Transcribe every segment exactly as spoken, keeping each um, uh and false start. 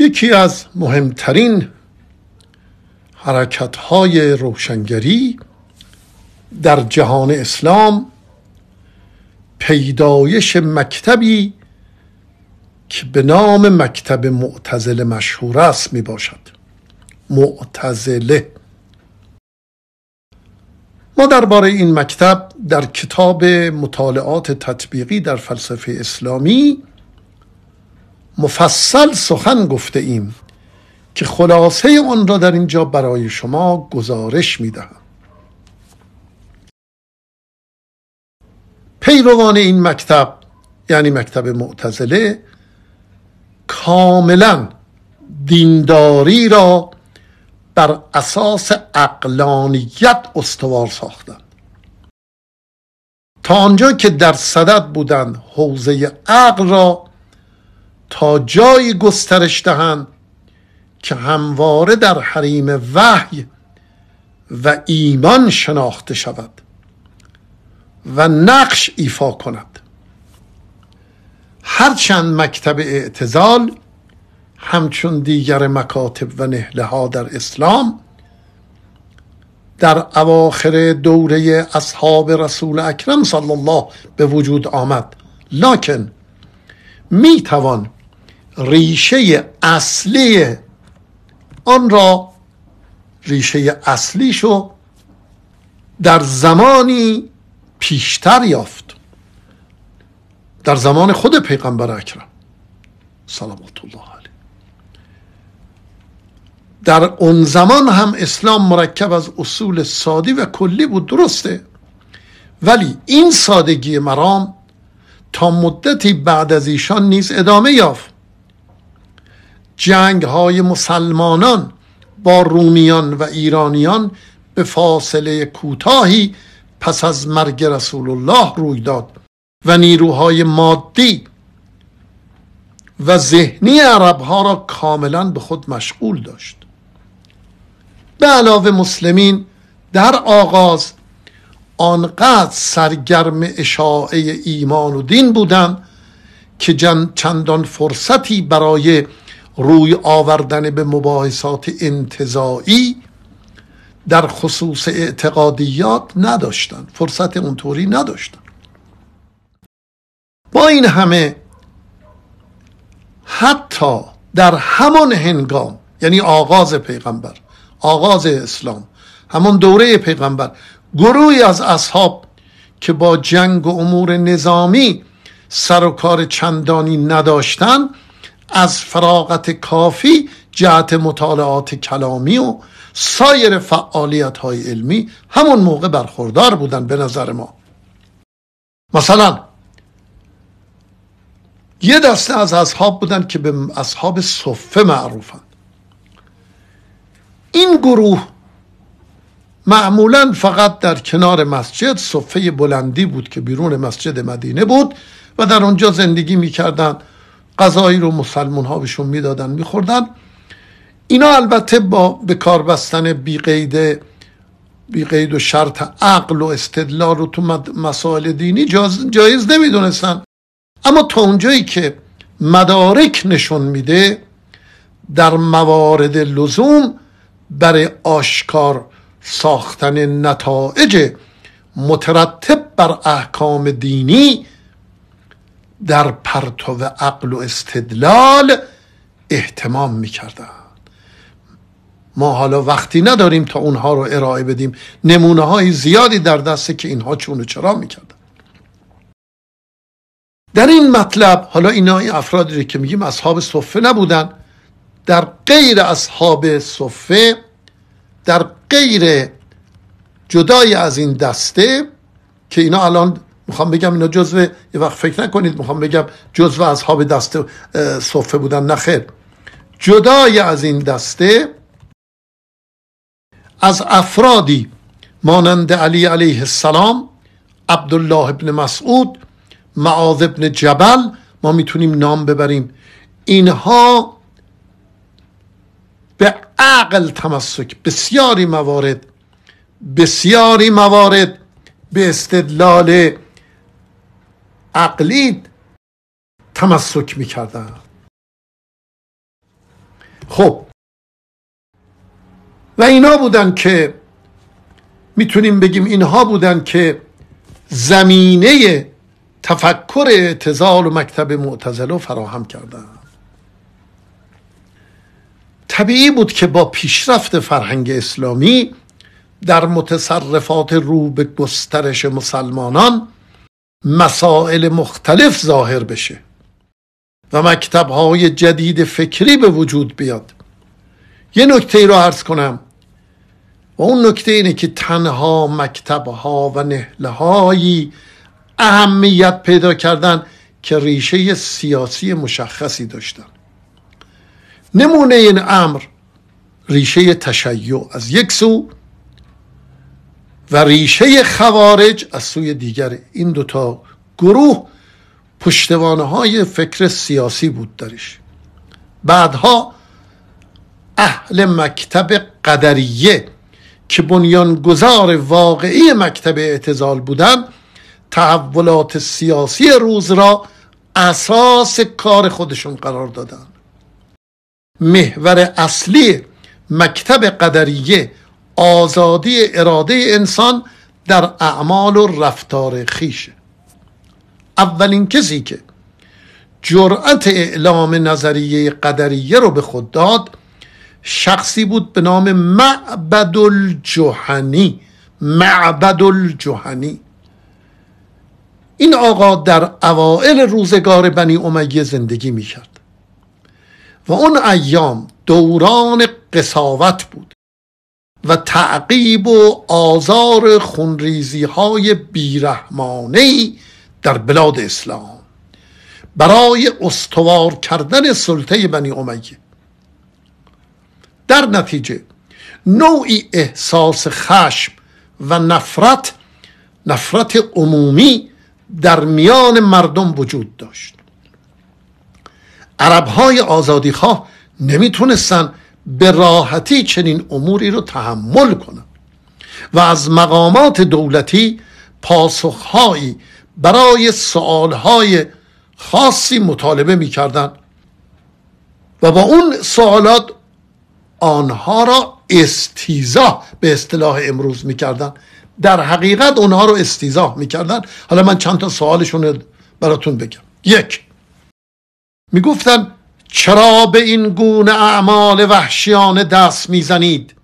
یکی از مهمترین حرکت‌های روشنگری در جهان اسلام پیدایش مکتبی که به نام مکتب معتزله مشهور است می باشد. معتزله. ما درباره این مکتب در کتاب مطالعات تطبیقی در فلسفه اسلامی مفصل سخن گفته ایم که خلاصه آن را در اینجا برای شما گزارش می دهم. پیروان این مکتب، یعنی مکتب معتزله، کاملا دینداری را بر اساس عقلانیت استوار ساختند. تا آنجا که در صدد بودند حوزه عقل را تا جایی گسترش دهند که همواره در حریم وحی و ایمان شناخته شود و نقش ایفا کند. هرچند مکتب اعتزال همچون دیگر مکاتب و نهله ها در اسلام در اواخر دوره اصحاب رسول اکرم صلی الله به وجود آمد، لکن می توان ریشه اصلی آن را ریشه اصلیشو در زمانی پیشتر یافت، در زمان خود پیغمبر اکرم صلوات الله علیه. در اون زمان هم اسلام مرکب از اصول سادی و کلی بود، درسته، ولی این سادگی مرام تا مدتی بعد از ایشان نیز ادامه یافت. جنگ های مسلمانان با رومیان و ایرانیان به فاصله کوتاهی پس از مرگ رسول الله روی داد و نیروهای مادی و ذهنی عربها را کاملا به خود مشغول داشت. به علاوه مسلمین در آغاز آنقدر سرگرم اشاعه ایمان و دین بودند که چندان فرصتی برای روی آوردن به مباحثات انتزاعی در خصوص اعتقادیات نداشتند، فرصت اونطوری نداشتند. با این همه حتی در همان هنگام، یعنی آغاز پیغمبر، آغاز اسلام، همان دوره پیغمبر، گروهی از اصحاب که با جنگ و امور نظامی سر و کار چندانی نداشتند، از فراغت کافی جهت مطالعات کلامی و سایر فعالیت‌های علمی همون موقع برخوردار بودند. به نظر ما مثلا یه دسته از اصحاب بودند که به اصحاب صفه معروفند. این گروه معمولا فقط در کنار مسجد، صفه بلندی بود که بیرون مسجد مدینه بود، و در اونجا زندگی می‌کردند. غذایی رو مسلمان ها بهشون میدادن میخوردن. اینا البته با به کار بستن بی قید بی قید و شرط عقل و استدلال رو تو مسائل دینی جایز نمیدونستن، اما تا اونجایی که مدارک نشون میده در موارد لزوم برای آشکار ساختن نتایج مترتب بر احکام دینی در پرتو عقل و استدلال اهتمام میکردن. ما حالا وقتی نداریم تا اونها رو ارائه بدیم، نمونه های زیادی در دسته که اینها چون و چرا میکردن. در این مطلب حالا اینا ای افرادی رو که میگیم اصحاب صفه نبودن، در غیر اصحاب صفه، در غیر جدای از این دسته که اینا الان میخوام بگم اینا جزو، یه وقت فکر نکنید میخوام بگم جزو اصحاب دسته صفه بودن، نه خیر. جدای از این دسته از افرادی مانند علی علیه السلام، عبدالله ابن مسعود، معاذ ابن جبل ما میتونیم نام ببریم. اینها به عقل تمسک، بسیاری موارد بسیاری موارد به استدلال عقلی تمسک میکردن. خب و اینا بودن که میتونیم بگیم اینها بودن که زمینه تفکر اعتزال و مکتب معتزله فراهم کردن. طبیعی بود که با پیشرفت فرهنگ اسلامی در متصرفات رو به گسترش مسلمانان مسائل مختلف ظاهر بشه و مکتب‌های جدید فکری به وجود بیاد. یه نکته ای رو عرض کنم و اون نکته اینه که تنها مکتب‌ها و نهله‌هایی اهمیت پیدا کردن که ریشه سیاسی مشخصی داشتن. نمونه این امر ریشه تشیع از یک سو و ریشه خوارج از سوی دیگر. این دوتا گروه پشتوانه‌های فکر سیاسی بود درش. بعدها اهل مکتب قدریه که بنیانگذار واقعی مکتب اعتزال بودند تحولات سیاسی روز را اساس کار خودشون قرار دادند. محور اصلی مکتب قدریه آزادی اراده انسان در اعمال و رفتار خیشه. اولین کسی که جرأت اعلام نظریه قدریه رو به خود داد شخصی بود به نام معبد الجهنی. معبد الجهنی این آقا در اوائل روزگار بنی امیه زندگی می کرد و اون ایام دوران قساوت بود و تعقیب و آزار خونریزی های بیرحمانهی در بلاد اسلام برای استوار کردن سلطه بنی امیه. در نتیجه نوعی احساس خشم و نفرت نفرت عمومی در میان مردم وجود داشت. عربهای آزادیخواه نمیتونستن به راحتی چنین اموری رو تحمل کنن و از مقامات دولتی پاسخهایی برای سوالهای خاصی مطالبه میکردن و با اون سوالات آنها را استیزا به اصطلاح امروز میکردن. در حقیقت اونها رو استیزا میکردن. حالا من چند تا سوالشون براتون بگم. یک، میگفتن چرا به این گونه اعمال وحشیانه دست میزنید؟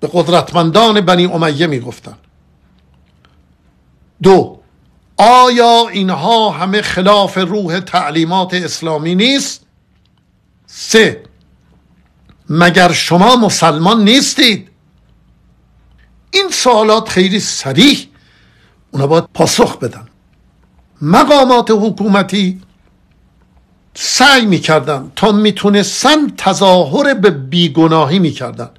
به قدرتمندان بنی امیه میگفتن. دو، آیا اینها همه خلاف روح تعلیمات اسلامی نیست؟ سه، مگر شما مسلمان نیستید؟ این سوالات خیلی صریح اونا باید پاسخ بدن. مقامات حکومتی سعی میکردن تا میتونستن تظاهر به بیگناهی میکردن،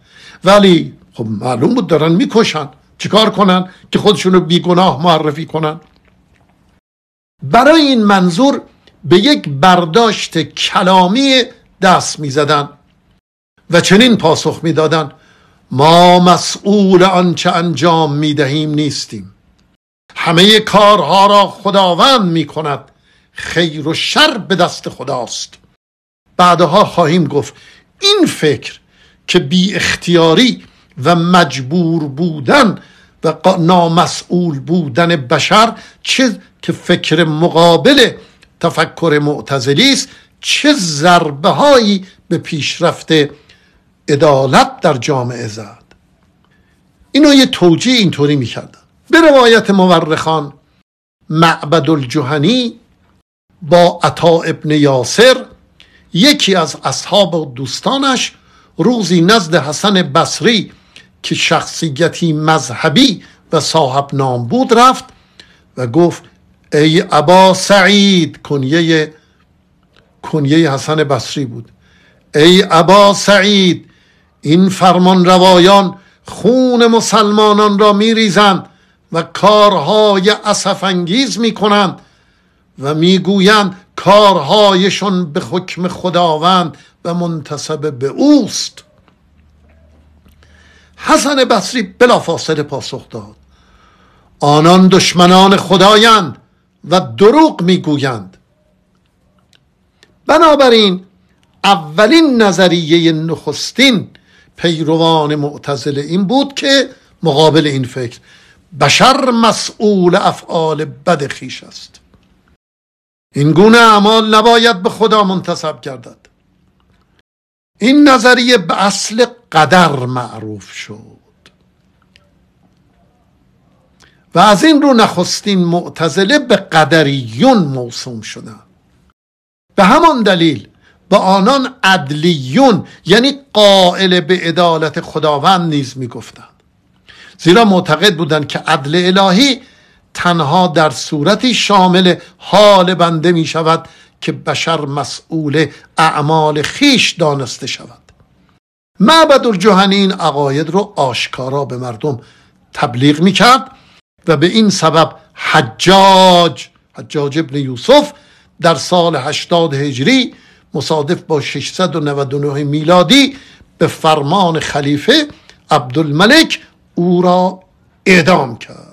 ولی خب معلوم بود دارن میکشن. چیکار کنن که خودشونو بیگناه معرفی کنن؟ برای این منظور به یک برداشت کلامی دست میزدن و چنین پاسخ میدادن: ما مسئول آنچه انجام میدهیم نیستیم، همه کارها را خداوند میکند، خیر و شر به دست خداست. بعدها خواهیم گفت این فکر که بی اختیاری و مجبور بودن و نامسئول بودن بشر چه که فکر مقابل تفکر معتزلی است، چه ضربه هایی به پیشرفت عدالت در جامعه زد. اینو یه توجیه اینطوری میکردن. به روایت مورخان معبد الجهنی با عطا ابن یاسر یکی از اصحاب و دوستانش روزی نزد حسن بصری که شخصیتی مذهبی و صاحب نام بود رفت و گفت: ای ابا سعید، کنیه کنیه حسن بصری بود، ای ابا سعید، این فرمان روایان خون مسلمانان را می ریزند و کارهای اسف انگیز می کنند و می گویند کارهایشون به حکم خداوند و منتسب به اوست. حسن بصری بلافاصله پاسخ داد: آنان دشمنان خدایند و دروغ می گویند. بنابراین اولین نظریه نخستین پیروان معتزله این بود که مقابل این فکر بشر مسئول افعال بد خویش است، این گونه اعمال نباید به خدا منتسب گردد. این نظریه به اصل قدر معروف شد و از این رو نخستین معتزله به قدریون موسوم شدند. به همان دلیل به آنان عدلیون یعنی قائل به عدالت خداوند نیز میگفتند، زیرا معتقد بودند که عدل الهی تنها در صورتی شامل حال بنده می شود که بشر مسئول اعمال خیش دانسته شود. معبد الجهنی این عقاید رو آشکارا به مردم تبلیغ می کرد و به این سبب حجاج حجاج بن یوسف در سال هشتاد هجری مصادف با ششصد و نود و نه میلادی به فرمان خلیفه عبدالملک او را اعدام کرد.